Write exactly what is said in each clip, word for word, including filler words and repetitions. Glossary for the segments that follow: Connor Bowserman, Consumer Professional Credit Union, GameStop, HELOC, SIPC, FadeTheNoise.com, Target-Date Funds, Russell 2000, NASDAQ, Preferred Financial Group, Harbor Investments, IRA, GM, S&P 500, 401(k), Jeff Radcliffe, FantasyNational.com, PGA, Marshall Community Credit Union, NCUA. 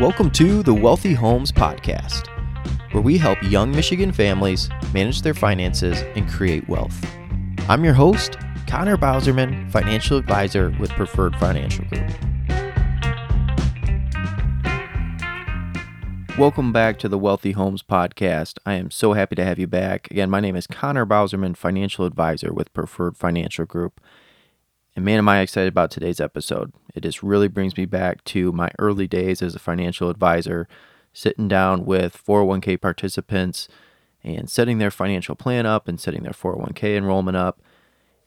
Welcome to the Wealthy Homes Podcast, where we help young Michigan families manage their finances and create wealth. I'm your host, Connor Bowserman, financial advisor with Preferred Financial Group. Welcome back to the Wealthy Homes Podcast. I am so happy to have you back. Again, my name is Connor Bowserman, financial advisor with Preferred Financial Group. And man, am I excited about today's episode. It just really brings me back to my early days as a financial advisor, sitting down with four oh one k participants and setting their financial plan up and setting their four oh one k enrollment up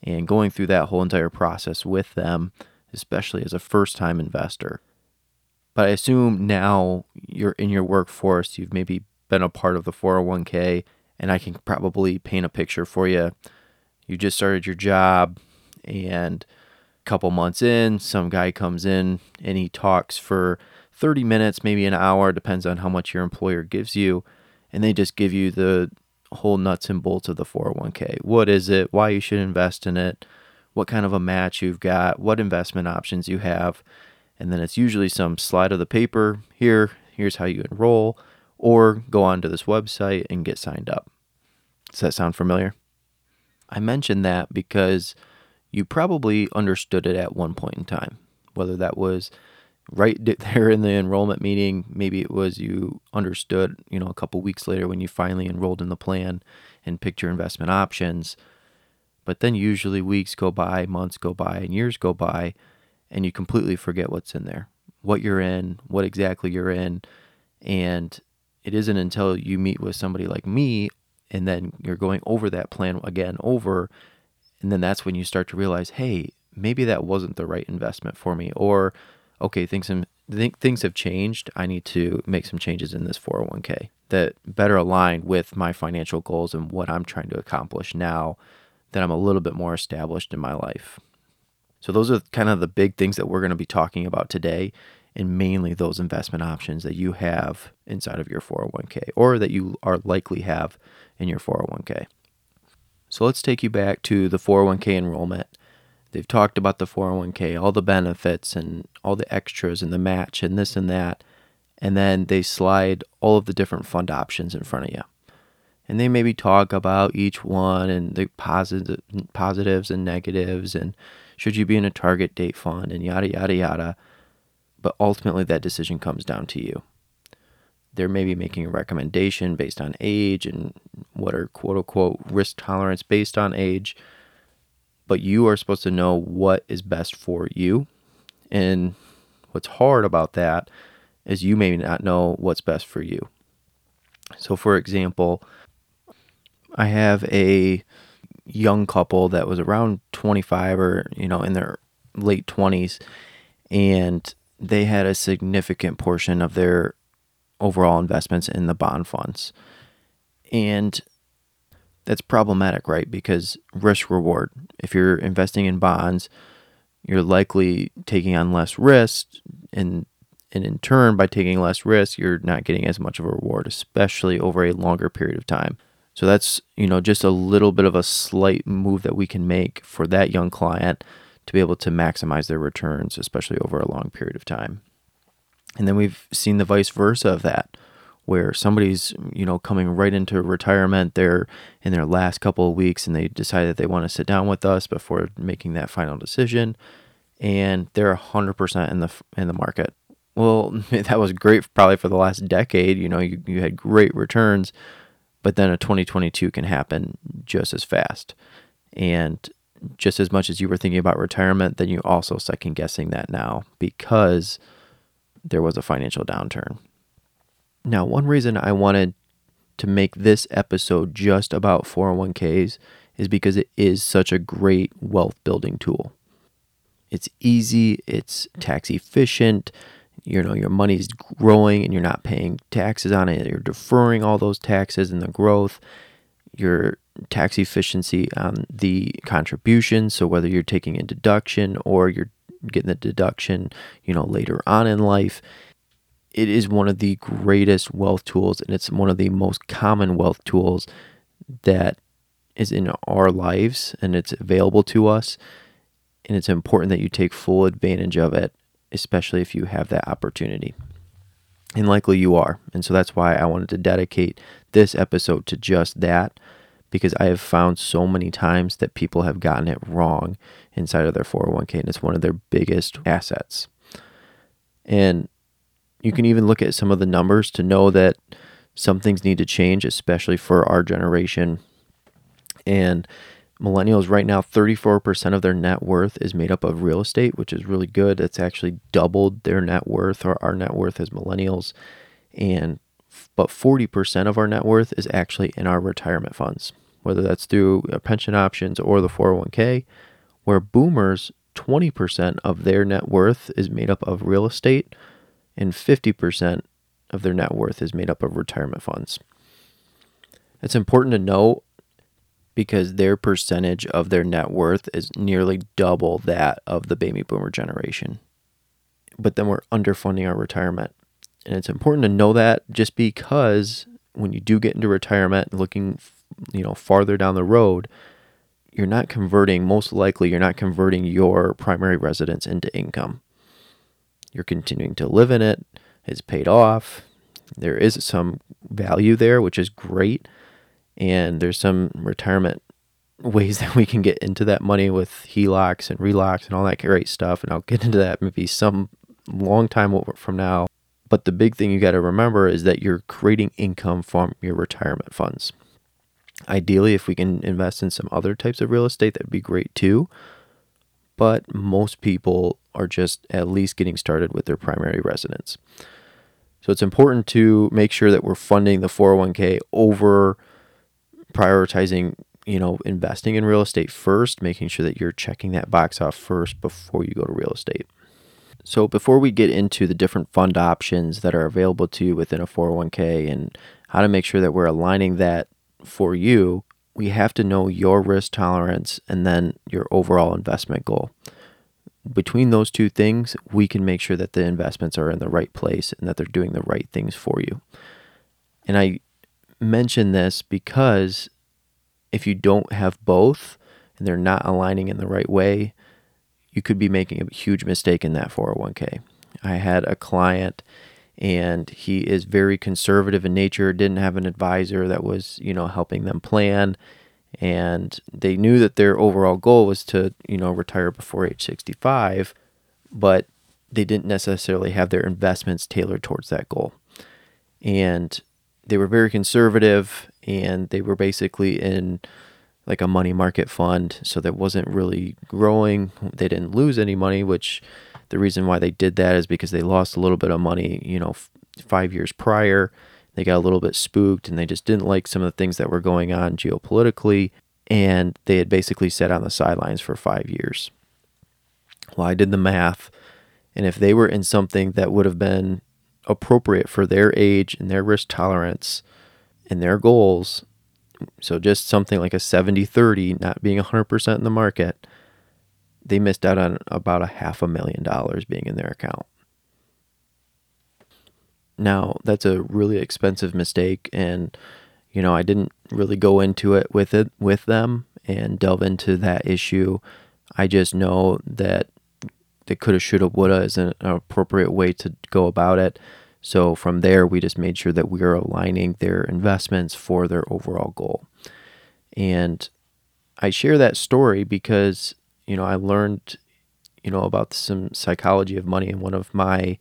and going through that whole entire process with them, especially as a first-time investor. But I assume now you're in your workforce, you've maybe been a part of the four oh one k, and I can probably paint a picture for you. You just started your job, and a couple months in, some guy comes in and he talks for thirty minutes, maybe an hour, depends on how much your employer gives you, and they just give you the whole nuts and bolts of the four oh one k. What is it? Why you should invest in it? What kind of a match you've got? What investment options you have? And then it's usually some slide of the paper. Here, here's how you enroll, or go onto this website and get signed up. Does that sound familiar? I mentioned that because you probably understood it at one point in time, whether that was right there in the enrollment meeting, maybe it was you understood, you know, a couple weeks later when you finally enrolled in the plan and picked your investment options. But then usually weeks go by, months go by, and years go by, and you completely forget what's in there, what you're in, what exactly you're in. And it isn't until you meet with somebody like me, and then you're going over that plan again over, and then that's when you start to realize, hey, maybe that wasn't the right investment for me. Or, okay, things things have changed. I need to make some changes in this four oh one k that better align with my financial goals and what I'm trying to accomplish now that I'm a little bit more established in my life. So those are kind of the big things that we're going to be talking about today, and mainly those investment options that you have inside of your four oh one k or that you are likely have in your four oh one k. So let's take you back to the four oh one k enrollment. They've talked about the four oh one k, all the benefits and all the extras and the match and this and that. And then they slide all of the different fund options in front of you. And they maybe talk about each one and the posit- positives and negatives and should you be in a target-date fund and yada, yada, yada. But ultimately that decision comes down to you. They're maybe making a recommendation based on age and what are quote-unquote risk tolerance based on age. But you are supposed to know what is best for you. And what's hard about that is you may not know what's best for you. So for example, I have a young couple that was around twenty-five or, you know, in their late twenties, and they had a significant portion of their overall investments in the bond funds. And that's problematic, right? Because risk reward, if you're investing in bonds, you're likely taking on less risk, and and in turn, by taking less risk, you're not getting as much of a reward, especially over a longer period of time. So that's, you know, just a little bit of a slight move that we can make for that young client to be able to maximize their returns, especially over a long period of time. And then we've seen the vice versa of that, where somebody's, you know, coming right into retirement, they're in their last couple of weeks, and they decide that they want to sit down with us before making that final decision, and they're one hundred percent in the in the market. Well, that was great probably for the last decade, you know, you, you had great returns, but then a twenty twenty-two can happen just as fast. And just as much as you were thinking about retirement, then you're also second guessing that now because there was a financial downturn. Now, one reason I wanted to make this episode just about four oh one k's is because it is such a great wealth building tool. It's easy, it's tax efficient, you know, your money's growing and you're not paying taxes on it. You're deferring all those taxes and the growth, your tax efficiency on the contribution. So whether you're taking a deduction or you're getting the deduction, you know, later on in life, it is one of the greatest wealth tools, and it's one of the most common wealth tools that is in our lives, and it's available to us. And it's important that you take full advantage of it, especially if you have that opportunity. and likely you are. And so that's why I wanted to dedicate this episode to just that, because I have found so many times that people have gotten it wrong inside of their four oh one k, and it's one of their biggest assets. And you can even look at some of the numbers to know that some things need to change, especially for our generation. And millennials right now, thirty-four percent of their net worth is made up of real estate, which is really good. It's actually doubled their net worth, or our net worth as millennials. And but forty percent of our net worth is actually in our retirement funds, whether that's through pension options or the four oh one k, where boomers, twenty percent of their net worth is made up of real estate and fifty percent of their net worth is made up of retirement funds. It's important to know because their percentage of their net worth is nearly double that of the baby boomer generation. But then we're underfunding our retirement. And it's important to know that, just because when you do get into retirement, looking, you know, farther down the road, you're not converting, most likely you're not converting your primary residence into income. You're continuing to live in it. It's paid off. There is some value there, which is great. And there's some retirement ways that we can get into that money with H E L O Cs and RELOCs and all that great stuff. And I'll get into that maybe some long time from now. But the big thing you got to remember is that you're creating income from your retirement funds. Ideally, if we can invest in some other types of real estate, that'd be great too. But most people are just at least getting started with their primary residence. So it's important to make sure that we're funding the four oh one k over prioritizing, you know, investing in real estate first, making sure that you're checking that box off first before you go to real estate. So before we get into the different fund options that are available to you within a four oh one k and how to make sure that we're aligning that for you, we have to know your risk tolerance and then your overall investment goal. Between those two things, we can make sure that the investments are in the right place and that they're doing the right things for you. And I mention this because if you don't have both and they're not aligning in the right way, you could be making a huge mistake in that four oh one k. I had a client and he is very conservative in nature, didn't have an advisor that was, you know, helping them plan. And they knew that their overall goal was to, you know, retire before age sixty-five, but they didn't necessarily have their investments tailored towards that goal. And they were very conservative, and they were basically in like a money market fund, so that wasn't really growing. They didn't lose any money, which the reason why they did that is because they lost a little bit of money, you know, f- five years prior. They got a little bit spooked and they just didn't like some of the things that were going on geopolitically. And they had basically sat on the sidelines for five years. Well, I did the math. And if they were in something that would have been appropriate for their age and their risk tolerance and their goals, so just something like a seventy thirty, not being one hundred percent in the market, they missed out on about a half a million dollars being in their account. Now, that's a really expensive mistake, and, you know, I didn't really go into it with it with them and delve into that issue. I just know that the coulda, shoulda, woulda is an appropriate way to go about it. So from there, we just made sure that we are aligning their investments for their overall goal. And I share that story because, you know, I learned, you know, about some psychology of money in one of my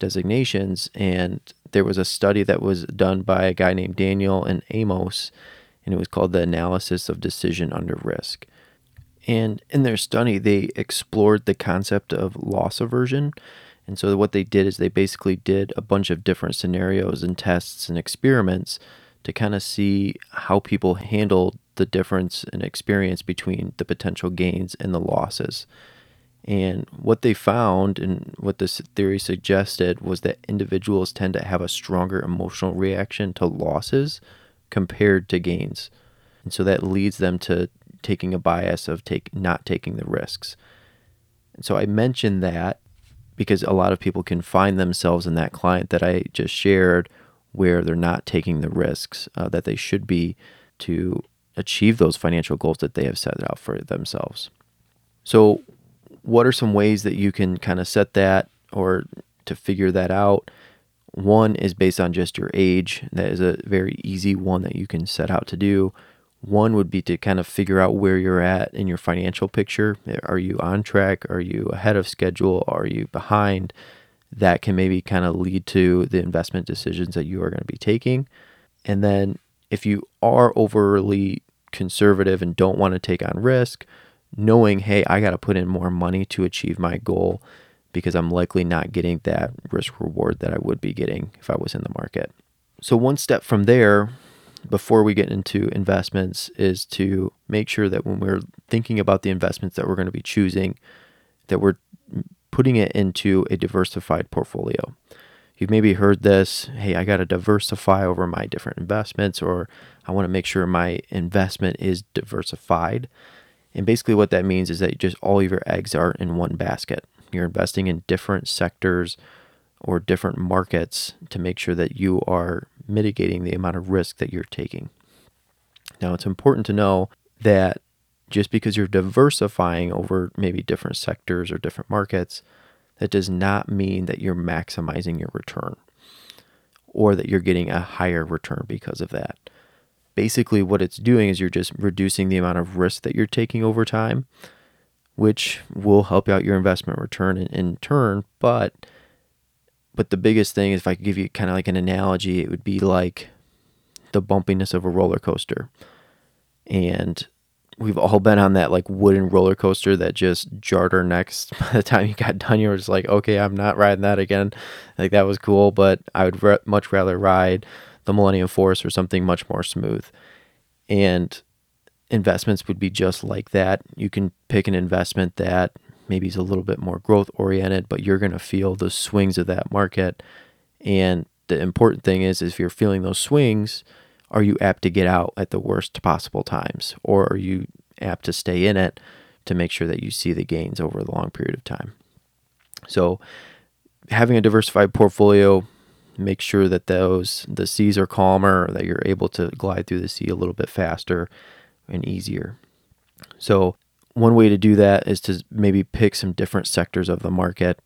designations, and there was a study that was done by a guy named Daniel and Amos, and it was called the analysis of decision under risk. And in their study, they explored the concept of loss aversion. And so what they did is they basically did a bunch of different scenarios and tests and experiments to kind of see how people handled the difference in experience between the potential gains and the losses. And what they found, and what this theory suggested, was that individuals tend to have a stronger emotional reaction to losses compared to gains. And so that leads them to taking a bias of take not taking the risks. And so I mentioned that because a lot of people can find themselves in that client that I just shared, where they're not taking the risks uh, that they should be to achieve those financial goals that they have set out for themselves. So what are some ways that you can kind of set that or to figure that out? One is based on just your age. That is a very easy one that you can set out to do. One would be to kind of figure out where you're at in your financial picture. Are you on track? Are you ahead of schedule? Are you behind? That can maybe kind of lead to the investment decisions that you are going to be taking. And then if you are overly conservative and don't want to take on risk, knowing, hey, I got to put in more money to achieve my goal because I'm likely not getting that risk reward that I would be getting if I was in the market. So one step from there, before we get into investments, is to make sure that when we're thinking about the investments that we're going to be choosing, that we're putting it into a diversified portfolio. You've maybe heard this, hey, I got to diversify over my different investments, or I want to make sure my investment is diversified. And basically what that means is that just all of your eggs are in one basket. You're investing in different sectors or different markets to make sure that you are mitigating the amount of risk that you're taking. Now, it's important to know that just because you're diversifying over maybe different sectors or different markets, that does not mean that you're maximizing your return or that you're getting a higher return because of that. Basically, what it's doing is you're just reducing the amount of risk that you're taking over time, which will help out your investment return in, in turn. But But the biggest thing, if I could give you kind of like an analogy, it would be like the bumpiness of a roller coaster. And we've all been on that like wooden roller coaster that just jarred our necks. By the time you got done, you were just like, okay, I'm not riding that again. Like, that was cool, but I would re- much rather ride the Millennium Force or something much more smooth. And investments would be just like that. You can pick an investment that maybe it's a little bit more growth oriented, but you're going to feel the swings of that market. And the important thing is, if you're feeling those swings, are you apt to get out at the worst possible times? Or are you apt to stay in it to make sure that you see the gains over a long period of time? So having a diversified portfolio, make sure that those the seas are calmer, that you're able to glide through the sea a little bit faster and easier. So one way to do that is to maybe pick some different sectors of the market,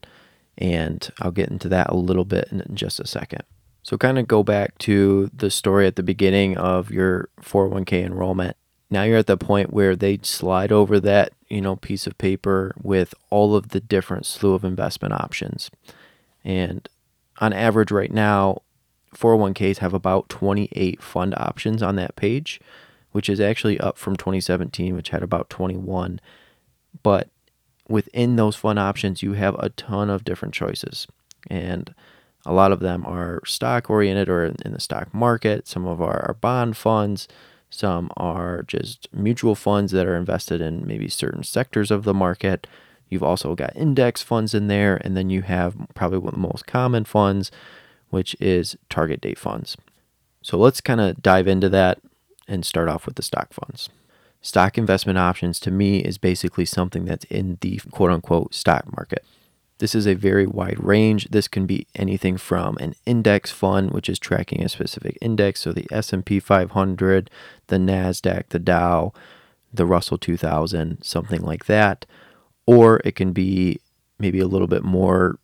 and I'll get into that a little bit in just a second. So kind of go back to the story at the beginning of your four oh one k enrollment. Now you're at the point where they slide over that, you know, piece of paper with all of the different slew of investment options. And on average right now, four oh one k's have about twenty-eight fund options on that page, which is actually up from twenty seventeen, which had about twenty-one. But within those fund options, you have a ton of different choices. And a lot of them are stock oriented or in the stock market. Some of our are bond funds. Some are just mutual funds that are invested in maybe certain sectors of the market. You've also got index funds in there. And then you have probably one of the most common funds, which is target-date funds. So let's kind of dive into that and start off with the stock funds. Stock investment options, to me, is basically something that's in the quote-unquote stock market. This is a very wide range. This can be anything from an index fund, which is tracking a specific index, so the S and P five hundred, the NASDAQ, the Dow, the Russell two thousand, something like that. Or it can be maybe a little bit more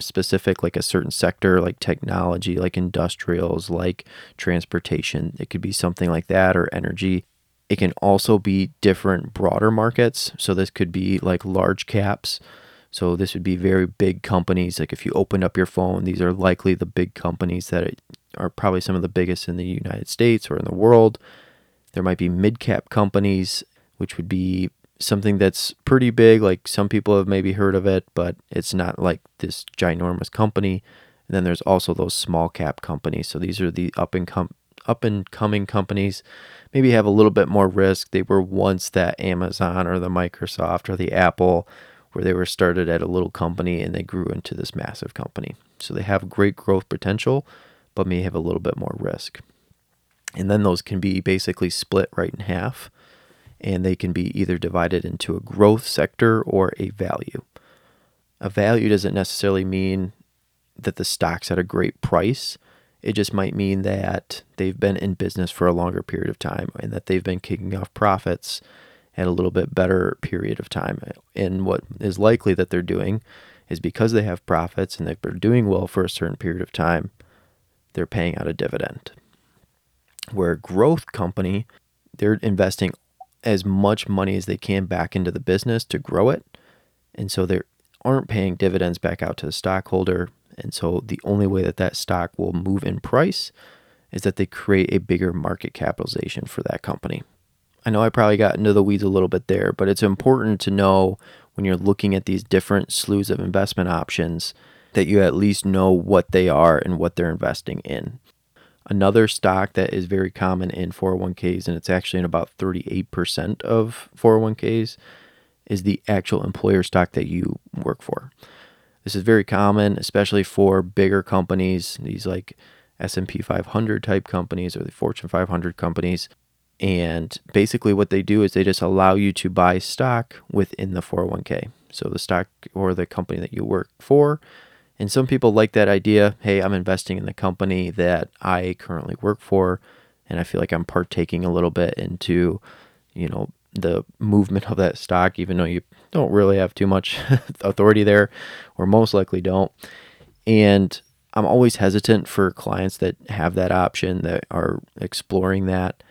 specific, like a certain sector, like technology, like industrials, like transportation. It could be something like that, or energy. It can also be different broader markets. So this could be like large caps. So this would be very big companies. Like if you opened up your phone, these are likely the big companies that are probably some of the biggest in the United States or in the world. There might be mid-cap companies, which would be something that's pretty big, like some people have maybe heard of it, but it's not like this ginormous company. And then there's also those small cap companies. So these are the up and com- up and coming companies, maybe have a little bit more risk. They were once that Amazon or the Microsoft or the Apple, where they were started at a little company and they grew into this massive company. So they have great growth potential, but may have a little bit more risk. And then those can be basically split right in half. And they can be either divided into a growth sector or a value. A value doesn't necessarily mean that the stock's at a great price. It just might mean that they've been in business for a longer period of time and that they've been kicking off profits at a little bit better period of time. And what is likely that they're doing is because they have profits and they've been doing well for a certain period of time, they're paying out a dividend. Where a growth company, they're investing as much money as they can back into the business to grow it. And so they aren't paying dividends back out to the stockholder. And so the only way that that stock will move in price is that they create a bigger market capitalization for that company. I know I probably got into the weeds a little bit there, but it's important to know when you're looking at these different slews of investment options that you at least know what they are and what they're investing in. Another stock that is very common in four oh one k's, and it's actually in about thirty-eight percent of four oh one k's, is the actual employer stock that you work for. This is very common, especially for bigger companies, these like S and P five hundred type companies or the Fortune five hundred companies. And basically what they do is they just allow you to buy stock within the four oh one k. So the stock or the company that you work for. And some people like that idea. Hey, I'm investing in the company that I currently work for, and I feel like I'm partaking a little bit into, you know, the movement of that stock, even though you don't really have too much authority there, or most likely don't. And I'm always hesitant for clients that have that option, that are exploring that.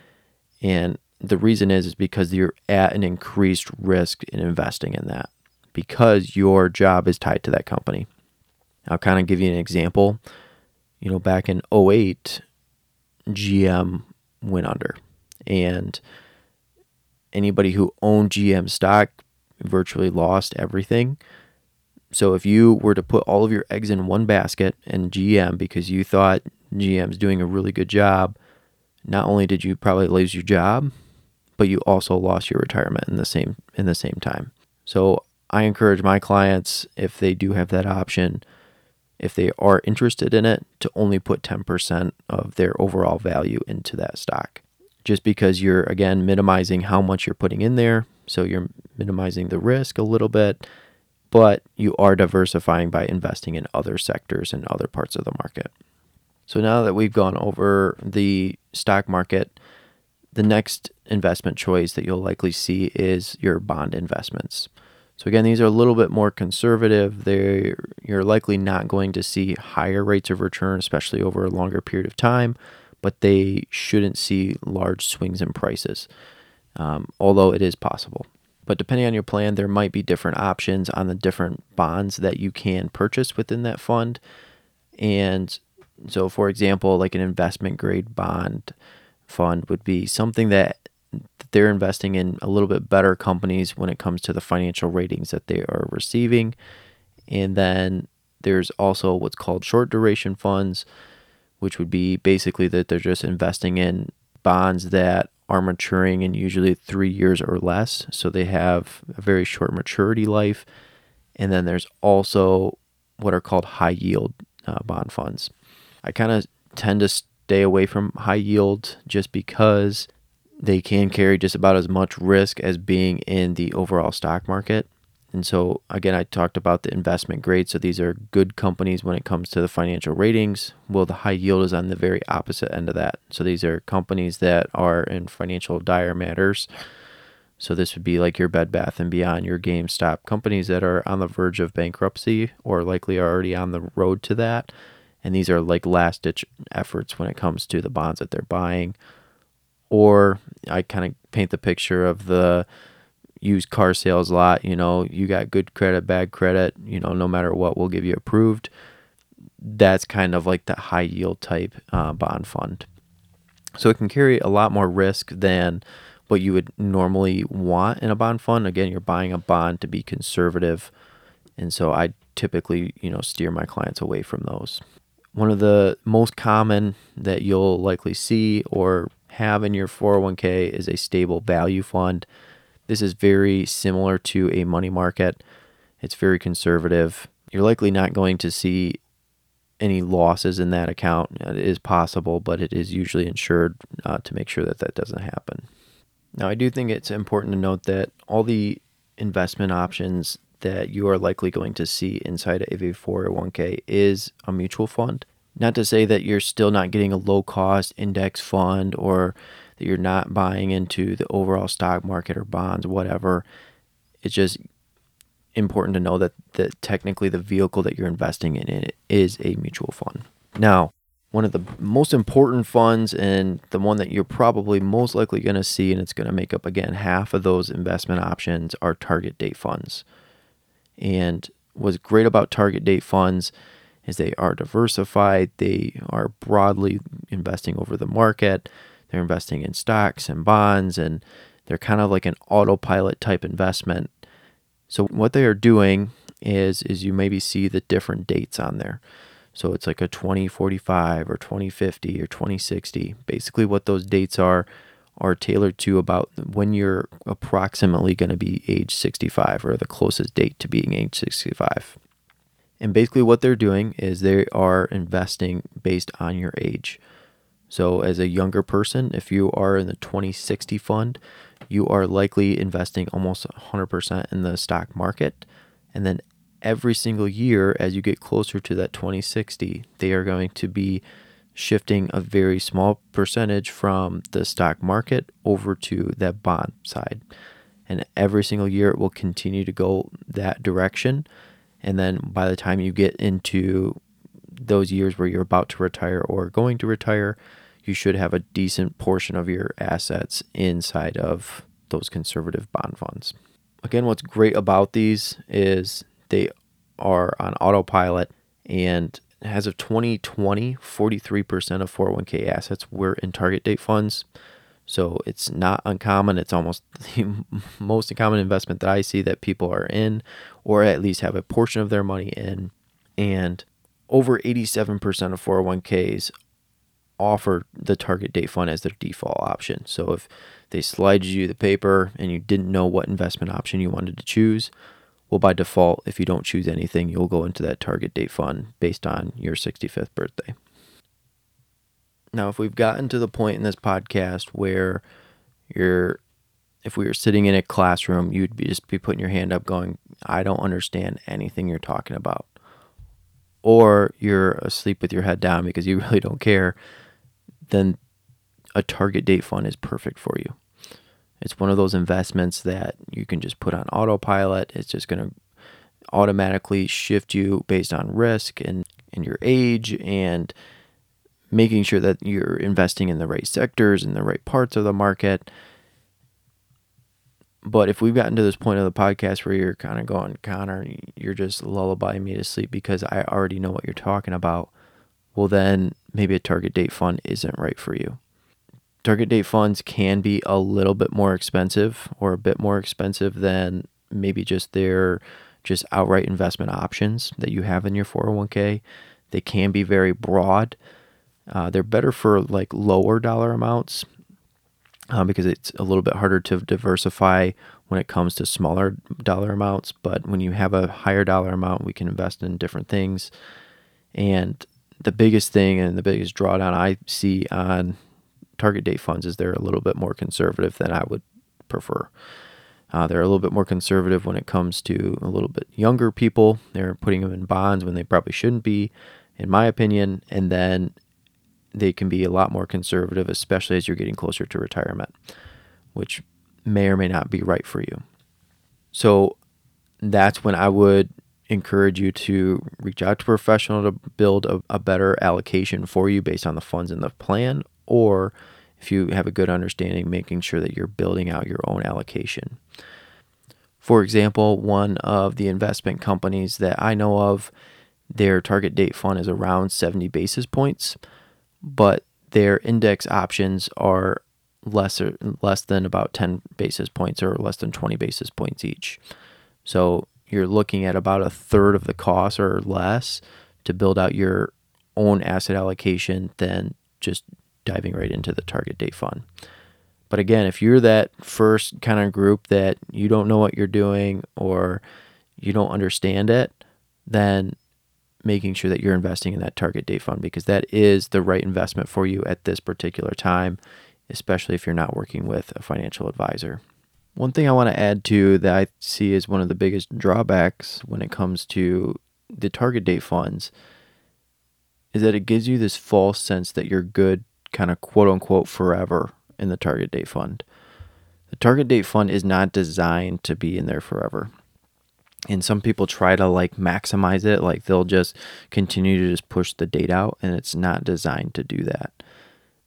And the reason is, is because you're at an increased risk in investing in that because your job is tied to that company. I'll kind of give you an example. You know, back in oh eight, G M went under, and anybody who owned G M stock virtually lost everything. So if you were to put all of your eggs in one basket and G M, because you thought G M's doing a really good job, not only did you probably lose your job, but you also lost your retirement in the same in the same time. So I encourage my clients, if they do have that option, if they are interested in it, to only put ten percent of their overall value into that stock. Just because you're, again, minimizing how much you're putting in there, so you're minimizing the risk a little bit, but you are diversifying by investing in other sectors and other parts of the market. So now that we've gone over the stock market, the next investment choice that you'll likely see is your bond investments. So again, these are a little bit more conservative. They're, you're likely not going to see higher rates of return, especially over a longer period of time, but they shouldn't see large swings in prices, um, although it is possible. But depending on your plan, there might be different options on the different bonds that you can purchase within that fund. And so, for example, like an investment grade bond fund would be something that they're investing in a little bit better companies when it comes to the financial ratings that they are receiving. And then there's also what's called short duration funds, which would be basically that they're just investing in bonds that are maturing in usually three years or less. So they have a very short maturity life. And then there's also what are called high yield uh, bond funds. I kind of tend to stay away from high yield just because they can carry just about as much risk as being in the overall stock market. And so, again, I talked about the investment grade. So these are good companies when it comes to the financial ratings. Well, the high yield is on the very opposite end of that. So these are companies that are in financial dire matters. So this would be like your Bed Bath and Beyond, your GameStop, companies that are on the verge of bankruptcy or likely are already on the road to that. And these are like last-ditch efforts when it comes to the bonds that they're buying. Or I kind of paint the picture of the used car sales lot. You know, you got good credit, bad credit, you know, no matter what, we'll give you approved. That's kind of like the high yield type uh, bond fund. So it can carry a lot more risk than what you would normally want in a bond fund. Again, you're buying a bond to be conservative. And so I typically, you know, steer my clients away from those. One of the most common that you'll likely see or have in your four oh one k is a stable value fund. This is very similar to a money market. It's very conservative. You're likely not going to see any losses in that account. It is possible, but it is usually insured uh, to make sure that that doesn't happen. Now, I do think it's important to note that all the investment options that you are likely going to see inside of a four oh one k is a mutual fund. Not to say that you're still not getting a low-cost index fund or that you're not buying into the overall stock market or bonds, whatever. It's just important to know that, that technically the vehicle that you're investing in it is a mutual fund. Now, one of the most important funds and the one that you're probably most likely going to see, and it's going to make up, again, half of those investment options, are target-date funds. And what's great about target-date funds is they are diversified. They are broadly investing over the market. They're investing in stocks and bonds, and they're kind of like an autopilot type investment. So what they are doing is, is you maybe see the different dates on there. So it's like a twenty forty-five or twenty fifty or twenty sixty. Basically what those dates are, are tailored to about when you're approximately going to be age sixty-five, or the closest date to being age sixty-five. And basically what they're doing is they are investing based on your age. So as a younger person, if you are in the twenty sixty fund, you are likely investing almost one hundred percent in the stock market. And then every single year, as you get closer to that twenty sixty, they are going to be shifting a very small percentage from the stock market over to that bond side. And every single year, it will continue to go that direction. And then by the time you get into those years where you're about to retire or going to retire, you should have a decent portion of your assets inside of those conservative bond funds. Again, what's great about these is they are on autopilot, and as of twenty twenty, forty-three percent of four oh one k assets were in target date funds. So it's not uncommon. It's almost the most common investment that I see that people are in, or at least have a portion of their money in. And over eighty-seven percent of four oh one k's offer the target date fund as their default option. So if they slide you the paper and you didn't know what investment option you wanted to choose, well, by default, if you don't choose anything, you'll go into that target date fund based on your sixty-fifth birthday. Now, if we've gotten to the point in this podcast where you're, if we were sitting in a classroom, you'd be just be putting your hand up going, I don't understand anything you're talking about. Or you're asleep with your head down because you really don't care, then a target date fund is perfect for you. It's one of those investments that you can just put on autopilot. It's just going to automatically shift you based on risk and, and your age, and making sure that you're investing in the right sectors and the right parts of the market. But if we've gotten to this point of the podcast where you're kind of going, Connor, you're just lullabying me to sleep because I already know what you're talking about, well, then maybe a target date fund isn't right for you. Target date funds can be a little bit more expensive, or a bit more expensive than maybe just their just outright investment options that you have in your four oh one k. They can be very broad. Uh, they're better for like lower dollar amounts, Uh, because it's a little bit harder to diversify when it comes to smaller dollar amounts. But when you have a higher dollar amount, we can invest in different things. And the biggest thing and the biggest drawdown I see on target date funds is they're a little bit more conservative than I would prefer. Uh, they're a little bit more conservative when it comes to a little bit younger people. They're putting them in bonds when they probably shouldn't be, in my opinion. And then they can be a lot more conservative, especially as you're getting closer to retirement, which may or may not be right for you. So that's when I would encourage you to reach out to a professional to build a, a better allocation for you based on the funds in the plan, or if you have a good understanding, making sure that you're building out your own allocation. For example, one of the investment companies that I know of, their target date fund is around seventy basis points, but their index options are less or less than about ten basis points, or less than twenty basis points each. So you're looking at about a third of the cost or less to build out your own asset allocation than just diving right into the target date fund. But again, if you're that first kind of group that you don't know what you're doing, or you don't understand it, then making sure that you're investing in that target date fund, because that is the right investment for you at this particular time, especially if you're not working with a financial advisor. One thing I want to add to that I see is one of the biggest drawbacks when it comes to the target date funds is that it gives you this false sense that you're good, kind of quote unquote, forever in the target date fund. The target date fund is not designed to be in there forever. And some people try to like maximize it, like they'll just continue to just push the date out, and it's not designed to do that.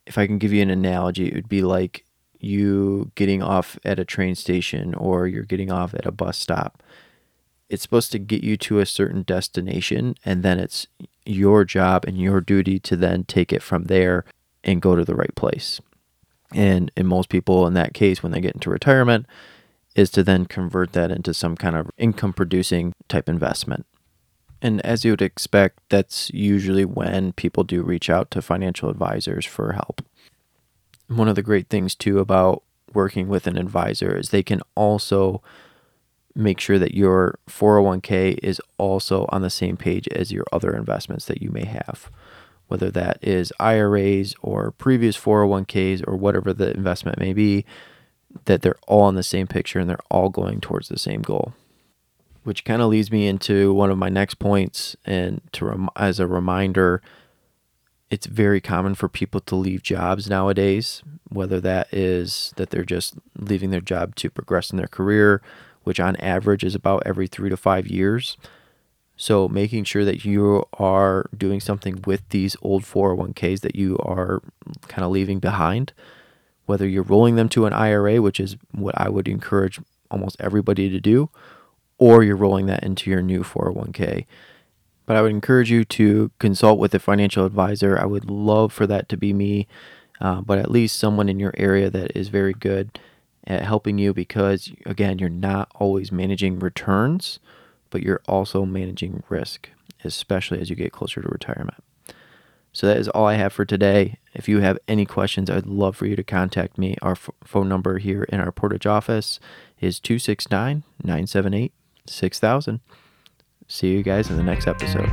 If I can give you an analogy, it would be like you getting off at a train station or you're getting off at a bus stop. It's supposed to get you to a certain destination, and then it's your job and your duty to then take it from there and go to the right place. And in most people, in that case, when they get into retirement, is to then convert that into some kind of income producing type investment. And as you would expect, that's usually when people do reach out to financial advisors for help. One of the great things too about working with an advisor is they can also make sure that your four oh one k is also on the same page as your other investments that you may have, whether that is I R As or previous four oh one k's or whatever the investment may be, that they're all on the same picture and they're all going towards the same goal. Which kind of leads me into one of my next points, and to rem- as a reminder, it's very common for people to leave jobs nowadays, whether that is that they're just leaving their job to progress in their career, which on average is about every three to five years. So making sure that you are doing something with these old four oh one k's that you are kind of leaving behind, whether you're rolling them to an I R A, which is what I would encourage almost everybody to do, or you're rolling that into your new four oh one k. But I would encourage you to consult with a financial advisor. I would love for that to be me, uh, but at least someone in your area that is very good at helping you, because, again, you're not always managing returns, but you're also managing risk, especially as you get closer to retirement. So that is all I have for today. If you have any questions, I'd love for you to contact me. Our f- phone number here in our Portage office is two six nine, nine seven eight, six thousand. See you guys in the next episode.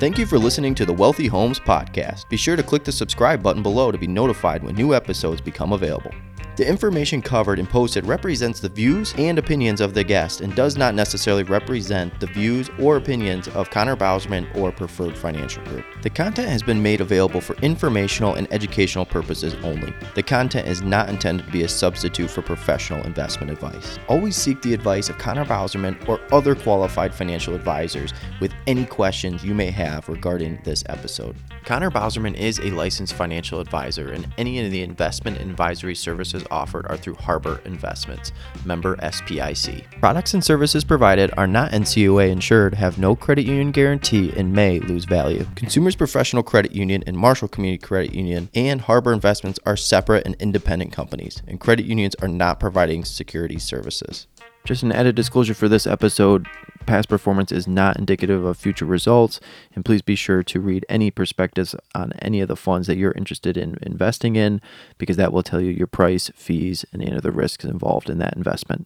Thank you for listening to the Wealthy Homes Podcast. Be sure to click the subscribe button below to be notified when new episodes become available. The information covered and posted represents the views and opinions of the guest and does not necessarily represent the views or opinions of Connor Bowserman or Preferred Financial Group. The content has been made available for informational and educational purposes only. The content is not intended to be a substitute for professional investment advice. Always seek the advice of Connor Bowserman or other qualified financial advisors with any questions you may have regarding this episode. Connor Bowserman is a licensed financial advisor, and any of the investment advisory services offered are through Harbor Investments, member S I P C. Products and services provided are not N C U A insured, have no credit union guarantee, and may lose value. Consumer Professional Credit Union and Marshall Community Credit Union and Harbor Investments are separate and independent companies, and credit unions are not providing security services. Just an added disclosure for this episode, past performance is not indicative of future results, and please be sure to read any prospectus on any of the funds that you're interested in investing in, because that will tell you your price, fees, and any of the risks involved in that investment.